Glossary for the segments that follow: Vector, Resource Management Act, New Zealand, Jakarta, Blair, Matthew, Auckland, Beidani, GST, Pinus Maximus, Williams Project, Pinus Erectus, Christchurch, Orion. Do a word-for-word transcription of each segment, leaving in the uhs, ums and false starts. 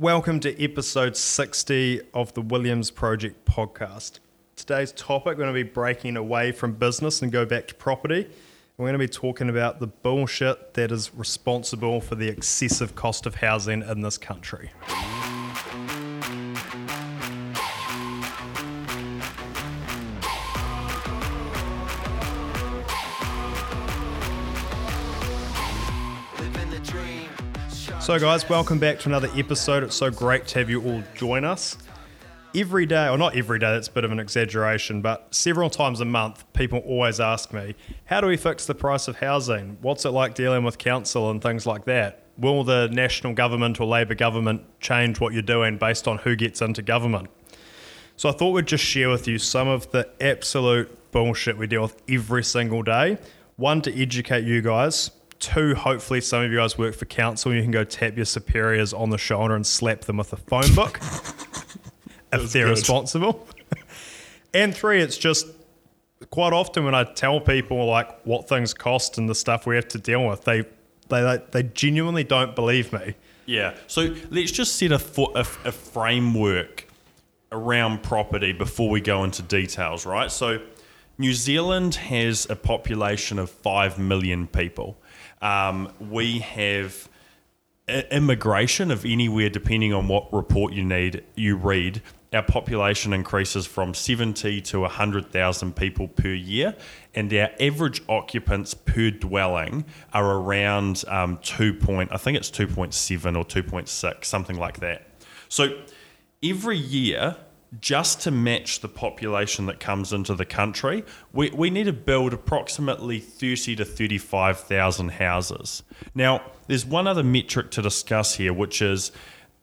Welcome to episode sixty of the Williams Project podcast. Today's topic, we're going to be breaking away from business and go back to property. We're going to be talking about the bullshit that is responsible for the excessive cost of housing in this country. So guys, welcome back to another episode. It's so great to have you all join us. Every day, or not every day, that's a bit of an exaggeration, but several times a month, people always ask me, how do we fix the price of housing? What's it like dealing with council and things like that? Will the national government or Labour government change what you're doing based on who gets into government? So I thought we'd just share with you some of the absolute bullshit we deal with every single day. One, to educate you guys. Two, hopefully some of you guys work for council and you can go tap your superiors on the shoulder and slap them with a phone book if they're good. Responsible. And three, it's just quite often when I tell people like what things cost and the stuff we have to deal with, they they they, they genuinely don't believe me. Yeah. So let's just set a, fo- a, a framework around property before we go into details, right? So New Zealand has a population of five million people. Um, we have immigration of anywhere, depending on what report you need, you read. Our population increases from seventy to one hundred thousand people per year, and our average occupants per dwelling are around um, two point, I think it's two point seven or two point six, something like that. So every year, just to match the population that comes into the country, we, we need to build approximately thirty to thirty-five thousand houses. Now, there's one other metric to discuss here, which is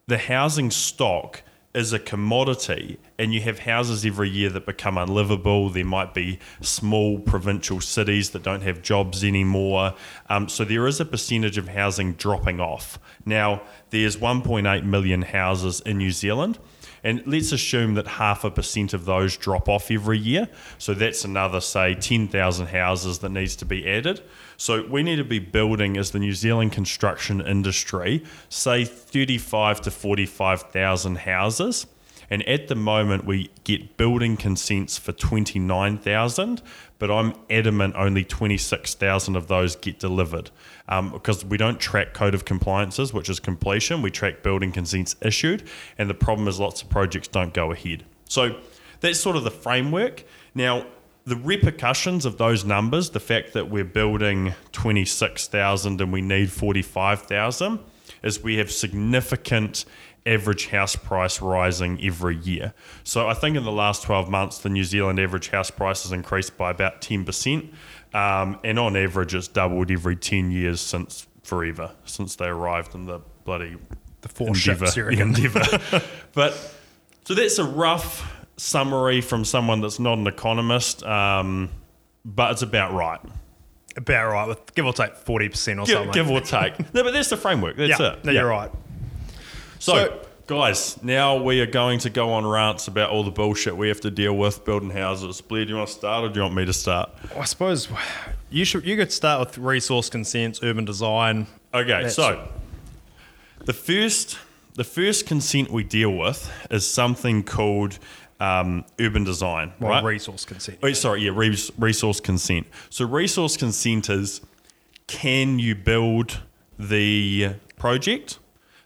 the housing stock is a commodity, and you have houses every year that become unlivable. There might be small provincial cities that don't have jobs anymore. Um, so there is a percentage of housing dropping off. Now, there's one point eight million houses in New Zealand. And let's assume that half a percent of those drop off every year. So that's another, say, ten thousand houses that needs to be added. So we need to be building, as the New Zealand construction industry, say thirty-five to forty-five thousand houses. And at the moment, we get building consents for twenty-nine thousand, but I'm adamant only twenty-six thousand of those get delivered. Um, because we don't track code of compliances, which is completion. We track building consents issued, and the problem is lots of projects don't go ahead. So that's sort of the framework. Now, the repercussions of those numbers, the fact that we're building twenty-six thousand and we need forty-five thousand, is we have significant average house price rising every year. So I think in the last twelve months, the New Zealand average house price has increased by about ten percent. Um, and on average, it's doubled every ten years since forever, since they arrived in the bloody the four endeavour. Ships, endeavour. But so that's a rough summary from someone that's not an economist, um, but it's about right. About right, with give or take forty percent or give, something. Give or take. No, but that's the framework. That's yeah, it. No, yeah. You're right. So, so, guys, now we are going to go on rants about all the bullshit we have to deal with building houses. Blair, do you want to start or do you want me to start? I suppose you should. You could start with resource consents, urban design. Okay, that's so the first the first consent we deal with is something called um, urban design. Well, right? Resource consent. Oh, sorry, yeah, res- resource consent. So resource consent is, can you build the project?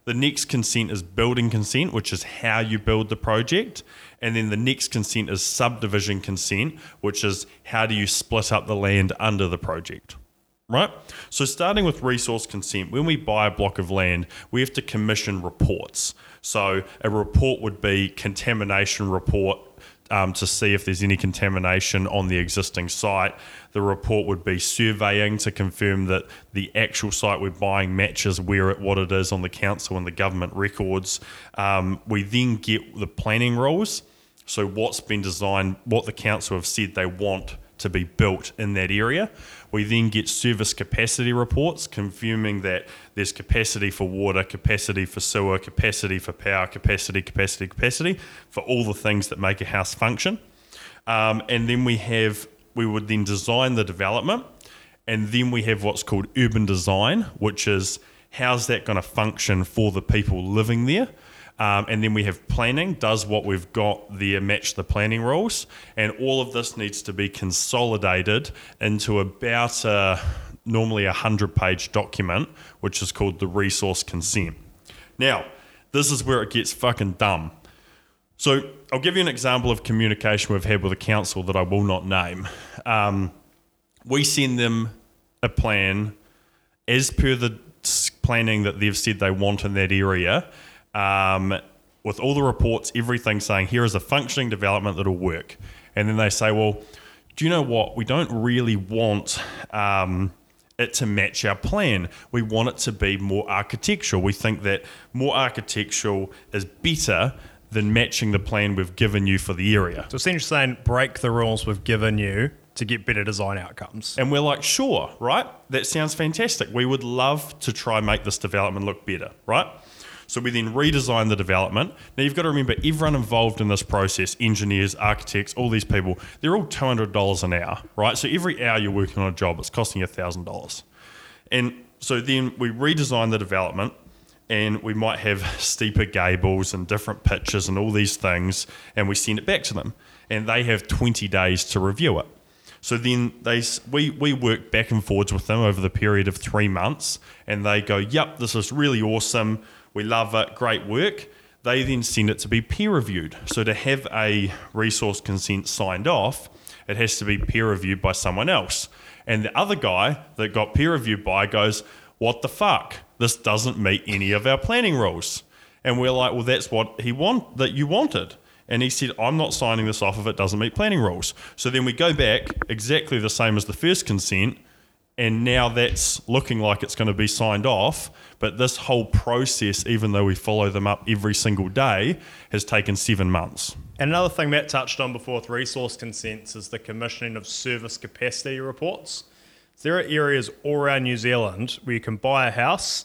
The next consent is building consent, which is how you build the project. And then the next consent is subdivision consent, which is how do you split up the land under the project, right? So starting with resource consent, when we buy a block of land, we have to commission reports. So a report would be contamination report, Um, to see if there's any contamination on the existing site. The report would be surveying to confirm that the actual site we're buying matches where it, what it is on the council and the government records. Um, we then get the planning rules, so what's been designed, what the council have said they want to be built in that area. We then get service capacity reports confirming that there's capacity for water, capacity for sewer, capacity for power, capacity, capacity, capacity for all the things that make a house function. Um, and then we have, we would then design the development, and then we have what's called urban design, which is how's that going to function for the people living there. Um, and then we have planning, does what we've got there match the planning rules? And all of this needs to be consolidated into about a, normally a one hundred page document, which is called the resource consent. Now, this is where it gets fucking dumb. So I'll give you an example of communication we've had with a council that I will not name. Um, we send them a plan as per the planning that they've said they want in that area, Um, with all the reports, everything saying here is a functioning development that'll work. And then they say, well, do you know what? We don't really want um, it to match our plan. We want it to be more architectural. We think that more architectural is better than matching the plan we've given you for the area. So essentially saying break the rules we've given you to get better design outcomes. And we're like, sure, right? That sounds fantastic. We would love to try and make this development look better, right? So we then redesign the development. Now you've got to remember, everyone involved in this process, engineers, architects, all these people, they're all two hundred dollars an hour, right? So every hour you're working on a job, it's costing you one thousand dollars. And so then we redesign the development and we might have steeper gables and different pitches and all these things, and we send it back to them. And they have twenty days to review it. So then they we, we work back and forwards with them over the period of three months and they go, yep, this is really awesome. We love it, great work. They then send it to be peer-reviewed. So to have a resource consent signed off, it has to be peer-reviewed by someone else. And the other guy that got peer-reviewed by goes, what the fuck? This doesn't meet any of our planning rules. And we're like, well, that's what he want that you wanted. And he said, I'm not signing this off if it doesn't meet planning rules. So then we go back exactly the same as the first consent, and now that's looking like it's going to be signed off. But this whole process, even though we follow them up every single day, has taken seven months. And another thing Matt touched on before with resource consents is the commissioning of service capacity reports. There are areas all around New Zealand where you can buy a house,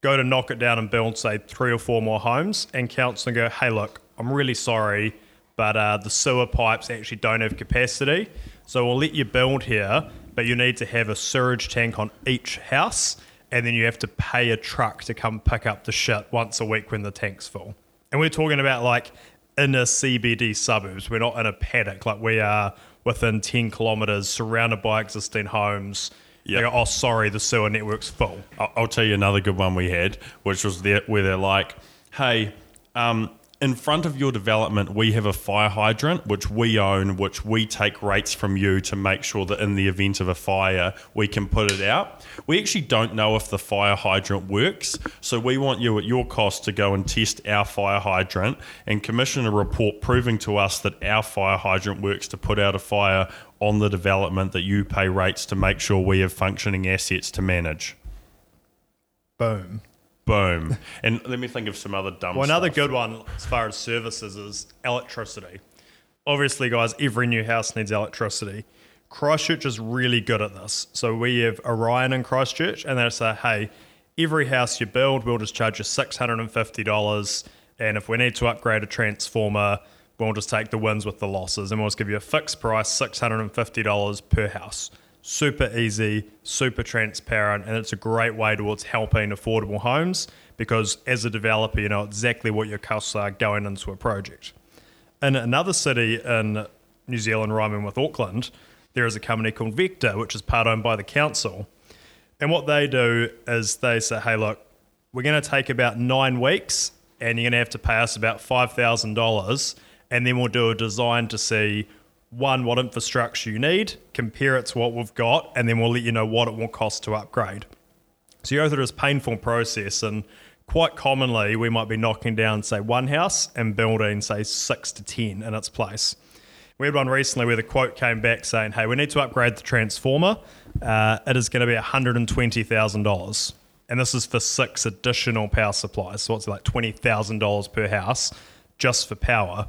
go to knock it down and build, say, three or four more homes, and council and go, hey, look, I'm really sorry, but uh, the sewer pipes actually don't have capacity, so we'll let you build here, but you need to have a surge tank on each house, and then you have to pay a truck to come pick up the shit once a week when the tank's full. And we're talking about like inner C B D suburbs. We're not in a paddock. Like we are within ten kilometres, surrounded by existing homes. Yep. They go, oh, sorry, the sewer network's full. I'll tell you another good one we had, which was there, where they're like, hey, um, in front of your development, we have a fire hydrant, which we own, which we take rates from you to make sure that in the event of a fire, we can put it out. We actually don't know if the fire hydrant works, so we want you at your cost to go and test our fire hydrant and commission a report proving to us that our fire hydrant works to put out a fire on the development that you pay rates to make sure we have functioning assets to manage. Boom. Boom. And let me think of some other dumb well, stuff. Well, another good one as far as services is electricity. Obviously, guys, every new house needs electricity. Christchurch is really good at this. So we have Orion in Christchurch, and they say, hey, every house you build, we'll just charge you six hundred fifty dollars. And if we need to upgrade a transformer, we'll just take the wins with the losses. And we'll just give you a fixed price, six hundred fifty dollars per house. Super easy, super transparent, and it's a great way towards helping affordable homes because as a developer, you know exactly what your costs are going into a project. In another city in New Zealand, rhyming with Auckland, there is a company called Vector, which is part-owned by the council. And what they do is they say, hey, look, we're going to take about nine weeks and you're going to have to pay us about five thousand dollars, and then we'll do a design to see one, what infrastructure you need, compare it to what we've got, and then we'll let you know what it will cost to upgrade. So you go through this painful process, and quite commonly we might be knocking down, say, one house and building, say, six to ten in its place. We had one recently where the quote came back saying, hey, we need to upgrade the transformer. Uh, it is going to be one hundred twenty thousand dollars. And this is for six additional power supplies. So it's like twenty thousand dollars per house just for power.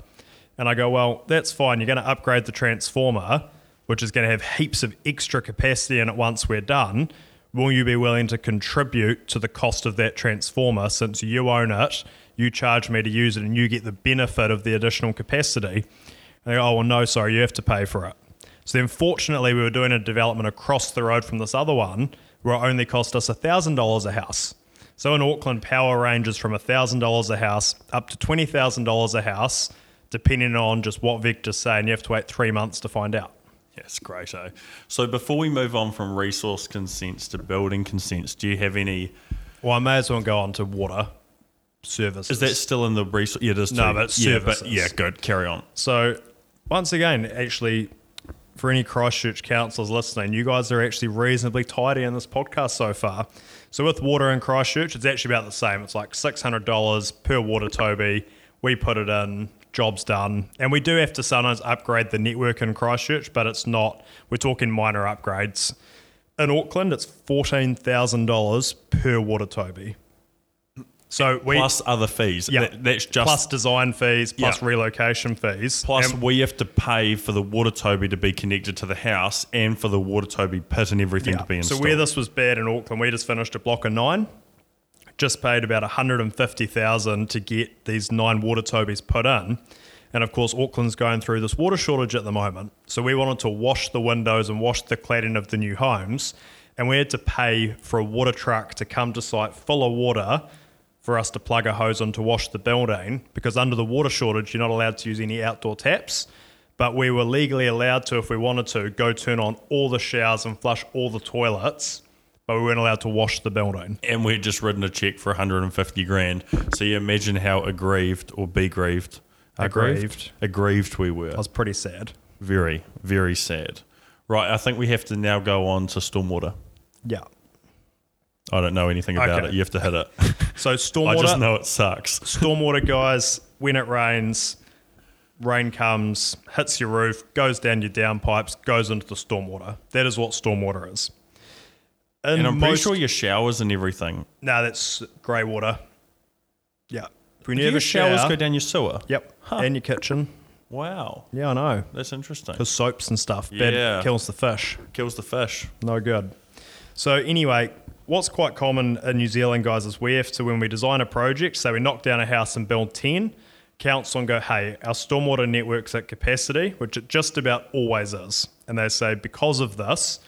And I go, well, that's fine. You're going to upgrade the transformer, which is going to have heaps of extra capacity in it once we're done. Will you be willing to contribute to the cost of that transformer since you own it, you charge me to use it, and you get the benefit of the additional capacity? And they go, oh, well, no, sorry, you have to pay for it. So then fortunately we were doing a development across the road from this other one where it only cost us one thousand dollars a house. So in Auckland, power ranges from one thousand dollars a house up to twenty thousand dollars a house, depending on just what Vector's saying. You have to wait three months to find out. Yes, great. So before we move on from resource consents to building consents, do you have any... Well, I may as well go on to water services. Is that still in the resource? Yeah, it is. No, but it's services. Yeah, but yeah, good. Carry on. So once again, actually... for any Christchurch councillors listening, you guys are actually reasonably tidy in this podcast so far. So with water in Christchurch, it's actually about the same. It's like six hundred dollars per water Toby. We put it in, job's done. And we do have to sometimes upgrade the network in Christchurch, but it's not, we're talking minor upgrades. In Auckland, it's fourteen thousand dollars per water Toby. So we, plus other fees. Yeah, that, that's just plus design fees, plus yeah. relocation fees. Plus and we have to pay for the water Toby to be connected to the house and for the water Toby pit and everything yeah. to be installed. So where this was bad in Auckland, we just finished a block of nine, just paid about one hundred fifty thousand dollars to get these nine water Tobies put in. And of course, Auckland's going through this water shortage at the moment. So we wanted to wash the windows and wash the cladding of the new homes. And we had to pay for a water truck to come to site full of water for us to plug a hose on to wash the building, because under the water shortage you're not allowed to use any outdoor taps, but we were legally allowed to, if we wanted to, go turn on all the showers and flush all the toilets, but we weren't allowed to wash the building. And we'd just written a check for one hundred fifty grand. So you imagine how aggrieved or begrieved, aggrieved, aggrieved we were. I was pretty sad. Very, very sad. Right, I think we have to now go on to stormwater. Yeah. I don't know anything about okay. it. You have to hit it. So stormwater. I just know it sucks. Stormwater, guys, when it rains, rain comes, hits your roof, goes down your downpipes, goes into the stormwater. That is what stormwater is. In and I'm most, pretty sure your showers and everything. No, nah, that's grey water. Yeah. When you Do have your showers shower, go down your sewer? Yep. Huh. And your kitchen. Wow. Yeah, I know. That's interesting. Because soaps and stuff. Yeah. Bad, kills the fish. Kills the fish. No good. So anyway... what's quite common in New Zealand, guys, is we have to, when we design a project, say we knock down a house and build ten, council and go, hey, our stormwater network's at capacity, which it just about always is. And they say, because of this,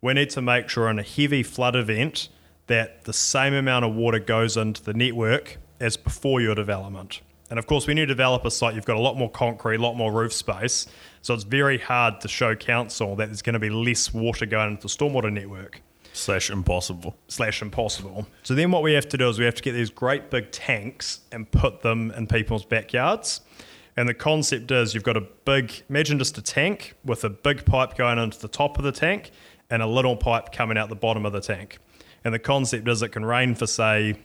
we need to make sure in a heavy flood event that the same amount of water goes into the network as before your development. And of course, when you develop a site, you've got a lot more concrete, a lot more roof space. So it's very hard to show council that there's going to be less water going into the stormwater network. Slash impossible. Slash impossible. So then what we have to do is we have to get these great big tanks and put them in people's backyards. And the concept is you've got a big, imagine just a tank with a big pipe going into the top of the tank and a little pipe coming out the bottom of the tank. And the concept is it can rain for, say,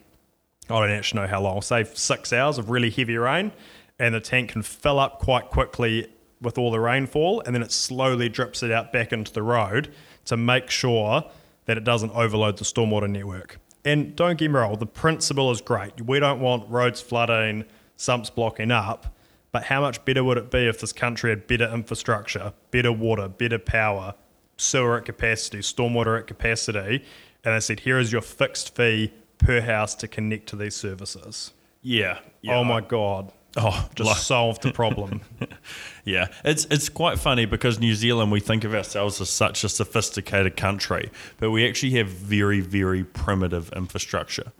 I don't actually know how long, say six hours of really heavy rain, and the tank can fill up quite quickly with all the rainfall, and then it slowly drips it out back into the road to make sure that it doesn't overload the stormwater network. And don't get me wrong, the principle is great. We don't want roads flooding, sumps blocking up, but how much better would it be if this country had better infrastructure, better water, better power, sewer at capacity, stormwater at capacity, and they said, here is your fixed fee per house to connect to these services. Yeah. yeah. Oh my God. Oh, just like. Solved the problem. Yeah, it's it's quite funny because New Zealand, we think of ourselves as such a sophisticated country, but we actually have very, very primitive infrastructure.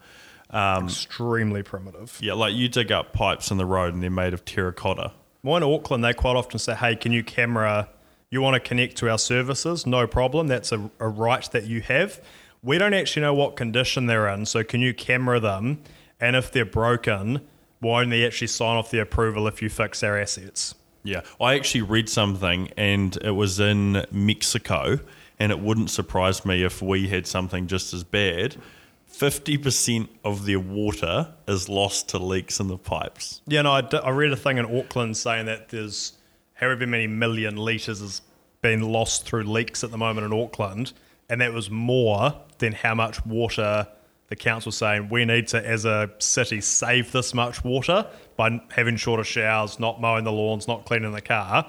Um, Extremely primitive. Yeah, like you dig up pipes in the road and they're made of terracotta. Well, in Auckland, they quite often say, hey, can you camera, you want to connect to our services? No problem, that's a, a right that you have. We don't actually know what condition they're in, so can you camera them? And if they're broken... why don't they actually sign off the approval if you fix our assets? Yeah, I actually read something and it was in Mexico, and it wouldn't surprise me if we had something just as bad. fifty percent of their water is lost to leaks in the pipes. Yeah, no, I, d- I read a thing in Auckland saying that there's however many million litres has been lost through leaks at the moment in Auckland, and that was more than how much water... the council saying we need to, as a city, save this much water by having shorter showers, not mowing the lawns, not cleaning the car.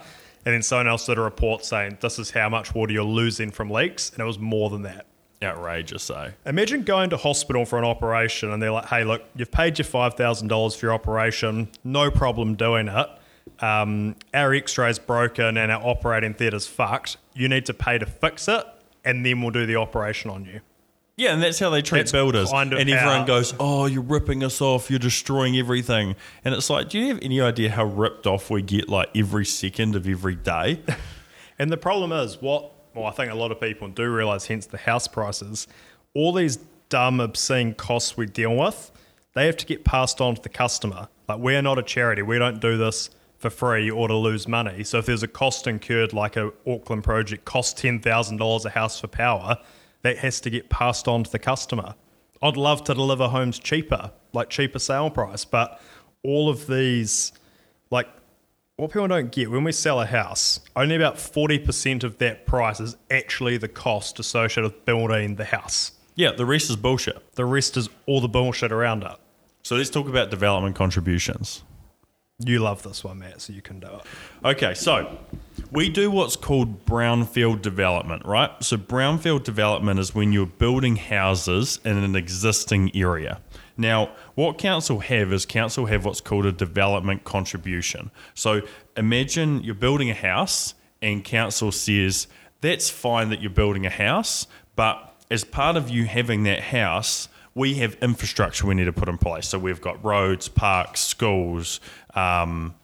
And then someone else did a report saying this is how much water you're losing from leaks, and it was more than that. Outrageous, eh? Imagine going to hospital for an operation and they're like, hey, look, you've paid your five thousand dollars for your operation, no problem doing it. Um, our x-ray's broken and our operating theatre's fucked. You need to pay to fix it, and then we'll do the operation on you. Yeah, and that's how they treat that's builders. Kind of and everyone out. goes, oh, you're ripping us off, you're destroying everything. And it's like, do you have any idea how ripped off we get like every second of every day? And the problem is what, well, I think a lot of people do realise, hence the house prices, all these dumb, obscene costs we deal with, they have to get passed on to the customer. Like, we're not a charity. We don't do this for free or to lose money. So if there's a cost incurred, like a Auckland project costs ten thousand dollars a house for power, that has to get passed on to the customer. I'd love to deliver homes cheaper, like cheaper sale price, but all of these, like what people don't get, when we sell a house, only about forty percent of that price is actually the cost associated with building the house. Yeah, the rest is bullshit. The rest is all the bullshit around it. So let's talk about development contributions. You love this one, Matt, so you can do it. Okay, so we do what's called brownfield development, right? So brownfield development is when you're building houses in an existing area. Now, what council have is council have what's called a development contribution. So imagine you're building a house and council says, that's fine that you're building a house, but as part of you having that house, we have infrastructure we need to put in place. So we've got roads, parks, schools, um,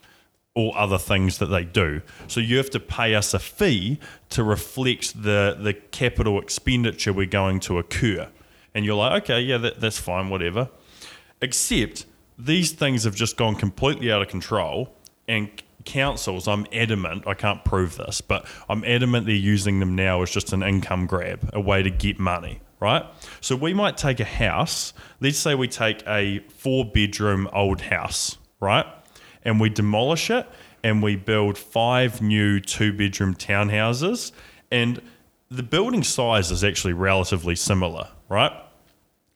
all other things that they do. So you have to pay us a fee to reflect the, the capital expenditure we're going to occur. And you're like, okay, yeah, that, that's fine, whatever. Except these things have just gone completely out of control, and councils, I'm adamant, I can't prove this, but I'm adamant they're using them now as just an income grab, a way to get money. Right? So we might take a house, let's say we take a four bedroom old house, right? And we demolish it and we build five new two bedroom townhouses, and the building size is actually relatively similar, right?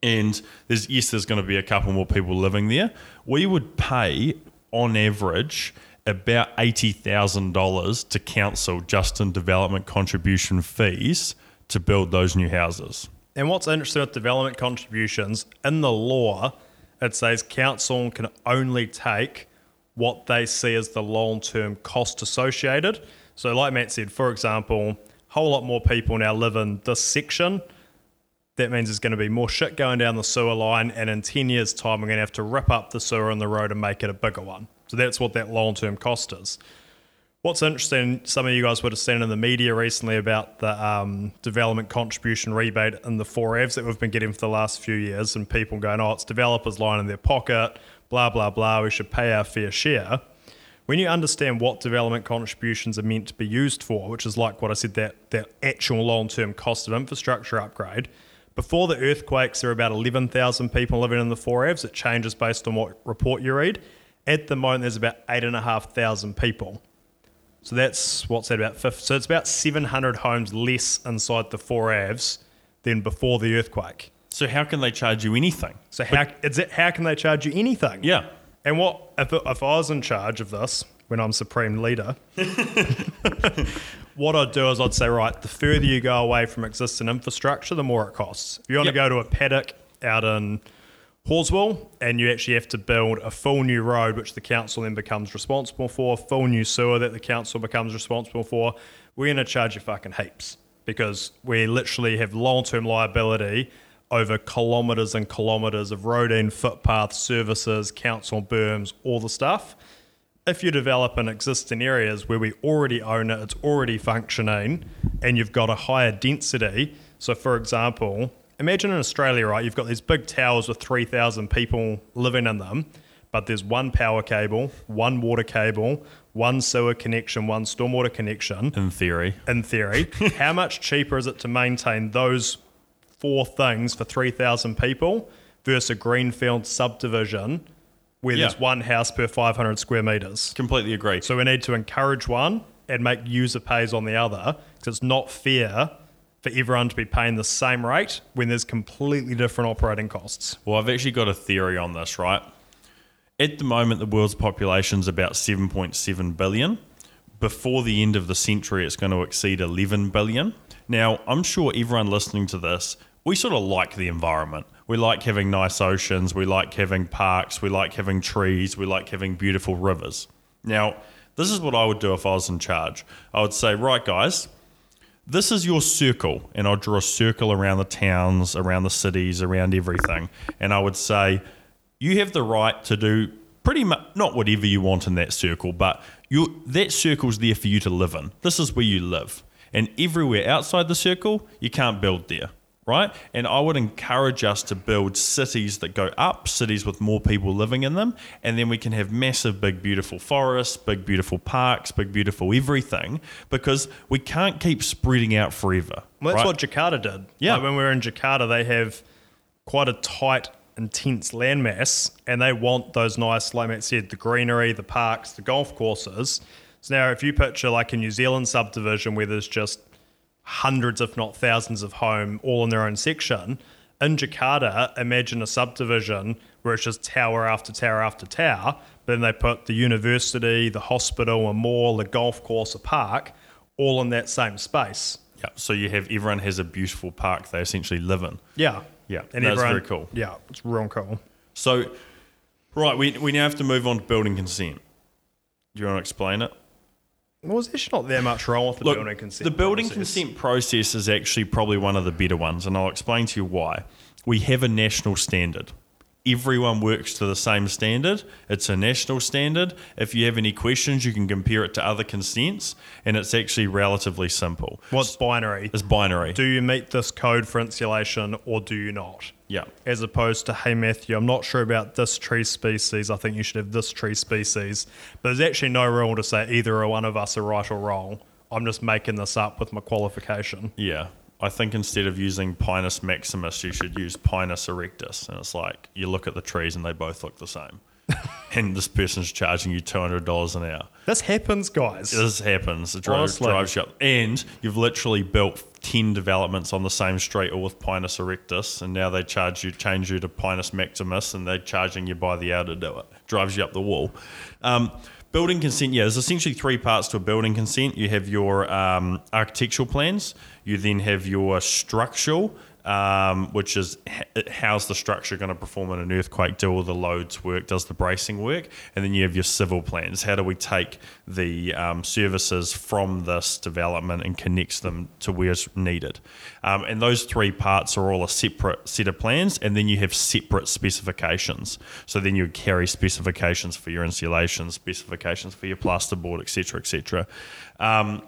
And there's, yes, there's going to be a couple more people living there. We would pay on average about eighty thousand dollars to council just in development contribution fees to build those new houses. And what's interesting with development contributions, in the law, it says council can only take what they see as the long-term cost associated. So like Matt said, for example, a whole lot more people now live in this section. That means there's going to be more shit going down the sewer line, and in ten years' time, we're going to have to rip up the sewer on the road and make it a bigger one. So that's what that long-term cost is. What's interesting, some of you guys would have seen in the media recently about the um, development contribution rebate in the four Fs that we've been getting for the last few years, and people going, oh, it's developers lying in their pocket, blah, blah, blah, we should pay our fair share. When you understand what development contributions are meant to be used for, which is like what I said, that, that actual long-term cost of infrastructure upgrade, before the earthquakes there were about eleven thousand people living in the four Fs. It changes based on what report you read. At the moment there's about eight thousand five hundred people. So that's what's that about? fifty, so it's about seven hundred homes less inside the four Avs than before the earthquake. So how can they charge you anything? So how is it, how can they charge you anything? Yeah. And what if if I was in charge of this when I'm supreme leader? What I'd do is I'd say, right, the further you go away from existing infrastructure, the more it costs. If you want yep. to go to a paddock out in Horswell, and you actually have to build a full new road, which the council then becomes responsible for, a full new sewer that the council becomes responsible for, we're going to charge you fucking heaps, because we literally have long-term liability over kilometres and kilometres of road and footpaths, services, council berms, all the stuff. If you develop in existing areas where we already own it, it's already functioning, and you've got a higher density, so for example, imagine in Australia, right, you've got these big towers with three thousand people living in them, but there's one power cable, one water cable, one sewer connection, one stormwater connection. In theory. In theory. How much cheaper is it to maintain those four things for three thousand people versus a greenfield subdivision where yeah. there's one house per five hundred square metres? Completely agree. So we need to encourage one and make user pays on the other, because it's not fair for everyone to be paying the same rate when there's completely different operating costs. Well, I've actually got a theory on this, right? At the moment, the world's population is about seven point seven billion. Before the end of the century, it's going to exceed eleven billion. Now, I'm sure everyone listening to this, we sort of like the environment. We like having nice oceans. We like having parks. We like having trees. We like having beautiful rivers. Now, this is what I would do if I was in charge. I would say, right, guys, this is your circle, and I'll draw a circle around the towns, around the cities, around everything. And I would say you have the right to do pretty much not whatever you want in that circle, but you, that circle's there for you to live in. This is where you live. And everywhere outside the circle, you can't build there, right? And I would encourage us to build cities that go up, cities with more people living in them, and then we can have massive, big, beautiful forests, big, beautiful parks, big, beautiful everything, because we can't keep spreading out forever. Well, that's right? What Jakarta did. Yeah. Like when we were in Jakarta, they have quite a tight, intense landmass, and they want those nice, like Matt said, the greenery, the parks, the golf courses. So now if you picture like a New Zealand subdivision where there's just hundreds if not thousands of home all in their own section, in Jakarta imagine a subdivision where it's just tower after tower after tower, but then they put the university, the hospital, a mall, a golf course, a park, all in that same space. Yeah, so you have everyone has a beautiful park they essentially live in. Yeah, yeah, and that's everyone, very cool. Yeah, it's real cool. So right, we we now have to move on to building consent. Do you want to explain it? Well, there's not that much wrong with the Look, building consent. The building process. consent process is actually probably one of the better ones, and I'll explain to you why. We have a national standard. Everyone works to the same standard. It's a national standard. If you have any questions, you can compare it to other consents, and it's actually relatively simple. What's binary? It's binary. Do you meet this code for insulation or do you not? Yeah. As opposed to, hey, Matthew, I'm not sure about this tree species. I think you should have this tree species. But there's actually no rule to say either or one of us are right or wrong. I'm just making this up with my qualification. Yeah. I think instead of using Pinus Maximus, you should use Pinus Erectus. And it's like, you look at the trees and they both look the same. And this person's charging you two hundred dollars an hour. This happens, guys. This happens. It drives, drives you up. And you've literally built ten developments on the same street all with Pinus Erectus, and now they charge you, change you to Pinus Maximus, and they're charging you by the hour to do it. Drives you up the wall. Um, building consent, yeah, there's essentially three parts to a building consent. You have your um, architectural plans. You then have your structural, um, which is h- how's the structure going to perform in an earthquake, do all the loads work, does the bracing work, and then you have your civil plans. How do we take the um, services from this development and connect them to where it's needed? Um, and those three parts are all a separate set of plans, and then you have separate specifications. So then you carry specifications for your insulation, specifications for your plasterboard, et cetera, et cetera. Um,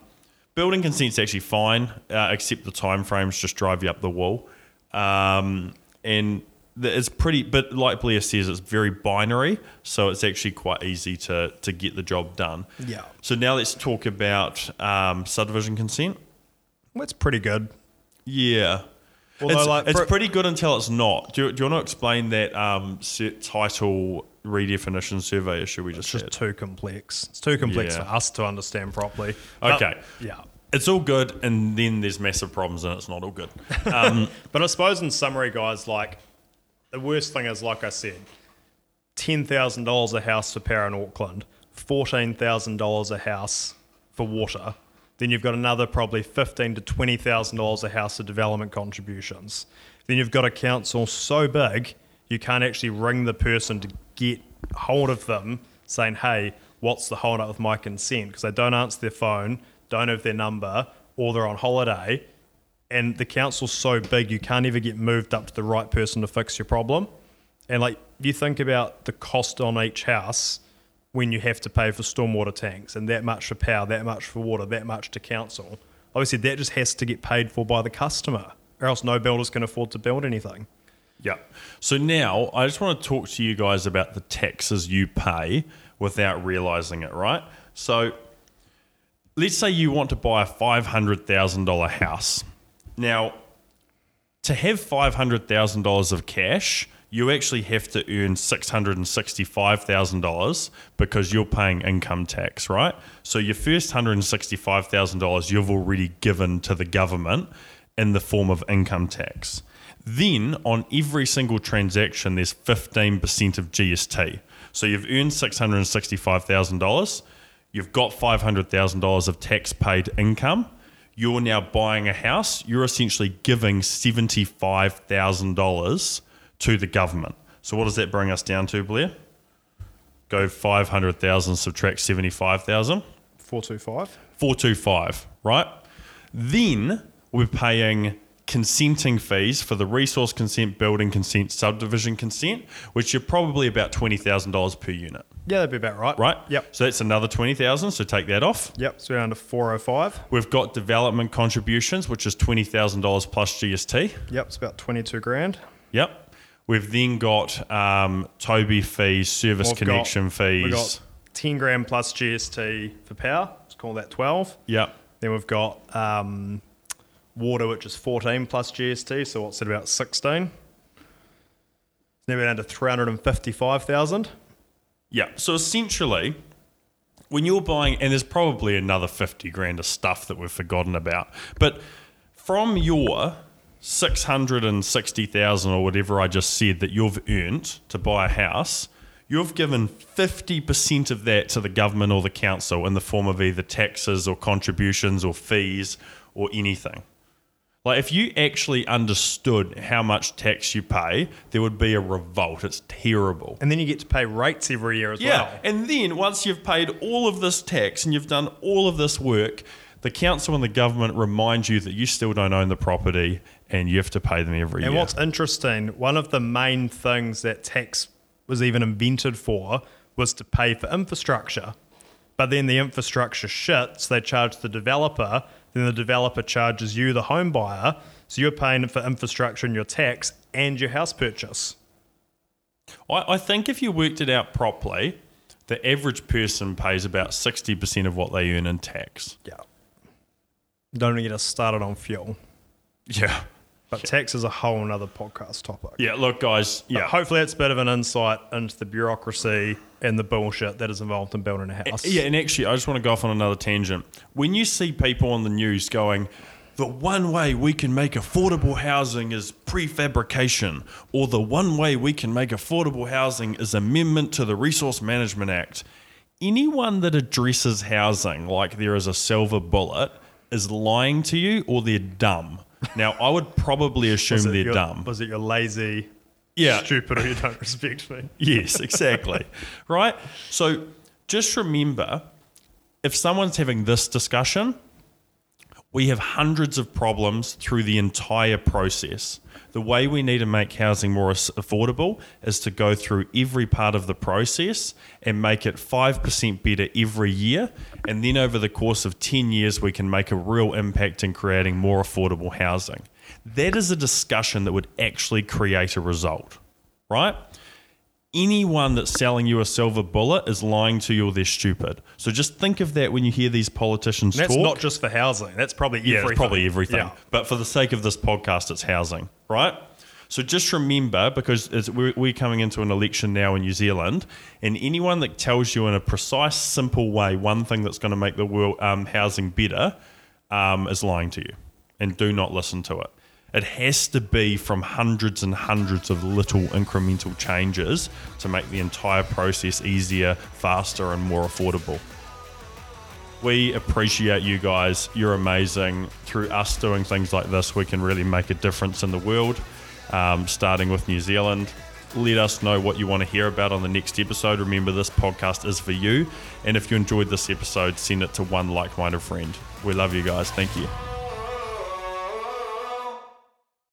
Building consent's actually fine, uh, except the timeframes just drive you up the wall. Um, and it's pretty, but like Blair says, it's very binary, so it's actually quite easy to to get the job done. Yeah. So now let's talk about um, subdivision consent. That's pretty good. Yeah. Although it's like, it's pretty good until it's not. Do you, do you want to explain that um, title redefinition survey issue we just had? It's just too complex. It's too complex yeah. for us to understand properly. Okay. But, yeah. It's all good, and then there's massive problems, and it's not all good. Um, but I suppose in summary, guys, like the worst thing is, like I said, ten thousand dollars a house for power in Auckland, fourteen thousand dollars a house for water. Then you've got another probably fifteen thousand dollars to twenty thousand dollars a house for development contributions. Then you've got a council so big you can't actually ring the person to get hold of them saying, hey, what's the hold up with my consent? Because they don't answer their phone, don't have their number, or they're on holiday. And the council's so big you can't ever get moved up to the right person to fix your problem. And like you think about the cost on each house when you have to pay for stormwater tanks and that much for power, that much for water, that much to council. Obviously, that just has to get paid for by the customer, or else no builders can afford to build anything. Yeah. So now I just want to talk to you guys about the taxes you pay without realising it, right? So let's say you want to buy a five hundred thousand dollars house. Now, to have five hundred thousand dollars of cash, you actually have to earn six hundred sixty-five thousand dollars because you're paying income tax, right? So your first one hundred sixty-five thousand dollars you've already given to the government in the form of income tax. Then on every single transaction, there's fifteen percent of G S T. So you've earned six hundred sixty-five thousand dollars, you've got five hundred thousand dollars of tax paid income, you're now buying a house, you're essentially giving seventy-five thousand dollars to the government. So what does that bring us down to, Blair? Go five hundred thousand, subtract seventy-five thousand. four twenty-five. four twenty-five, right? Then we're paying consenting fees for the resource consent, building consent, subdivision consent, which are probably about twenty thousand dollars per unit. Yeah, that'd be about right. Right? Yep. So that's another twenty thousand dollars, so take that off. Yep, so we're down to four oh five. We've got development contributions, which is twenty thousand dollars plus G S T. Yep, it's about twenty-two grand. Yep. We've then got um, Toby fees, service We've connection got, fees. We've got ten grand plus G S T for power. Let's call that twelve. Yep. Then we've got um, water, which is fourteen plus G S T, so what's it, about sixteen? Then we're down to three hundred fifty-five thousand. Yeah, so essentially, when you're buying, and there's probably another fifty grand of stuff that we've forgotten about, but from your six hundred sixty thousand or whatever I just said that you've earned to buy a house, you've given fifty percent of that to the government or the council in the form of either taxes or contributions or fees or anything. Like, if you actually understood how much tax you pay, there would be a revolt. It's terrible. And then you get to pay rates every year as yeah. well. Yeah, and then once you've paid all of this tax and you've done all of this work, the council and the government remind you that you still don't own the property and you have to pay them every and year. And what's interesting, one of the main things that tax was even invented for was to pay for infrastructure. But then the infrastructure shits, so they charge the developer, then the developer charges you, the home buyer, so you're paying for infrastructure and your tax and your house purchase. I, I think if you worked it out properly, the average person pays about sixty percent of what they earn in tax. Yeah. Don't even get us started on fuel. Yeah. But yeah. tax is a whole nother podcast topic. Yeah, look, guys. Yeah. But hopefully it's a bit of an insight into the bureaucracy and the bullshit that is involved in building a house. Yeah, and actually, I just want to go off on another tangent. When you see people on the news going, the one way we can make affordable housing is prefabrication, or the one way we can make affordable housing is amendment to the Resource Management Act. Anyone that addresses housing like there is a silver bullet is lying to you or they're dumb. Now, I would probably assume they're your, dumb. Was it you're lazy, yeah. stupid, or you don't respect me? Yes, exactly. Right? So just remember, if someone's having this discussion, we have hundreds of problems through the entire process. The way we need to make housing more affordable is to go through every part of the process and make it five percent better every year. And then over the course of ten years, we can make a real impact in creating more affordable housing. That is a discussion that would actually create a result, right? Anyone that's selling you a silver bullet is lying to you or they're stupid. So just think of that when you hear these politicians that's talk. That's not just for housing. That's probably everything. Yeah, it's probably everything. Yeah. But for the sake of this podcast, it's housing, right? So just remember, because it's, we're, we're coming into an election now in New Zealand, and anyone that tells you in a precise, simple way one thing that's going to make the world um, housing better um, is lying to you. And do not listen to it. It has to be from hundreds and hundreds of little incremental changes to make the entire process easier, faster, and more affordable. We appreciate you guys. You're amazing. Through us doing things like this, we can really make a difference in the world, um, starting with New Zealand. Let us know what you want to hear about on the next episode. Remember, this podcast is for you. And if you enjoyed this episode, send it to one like-minded friend. We love you guys. Thank you.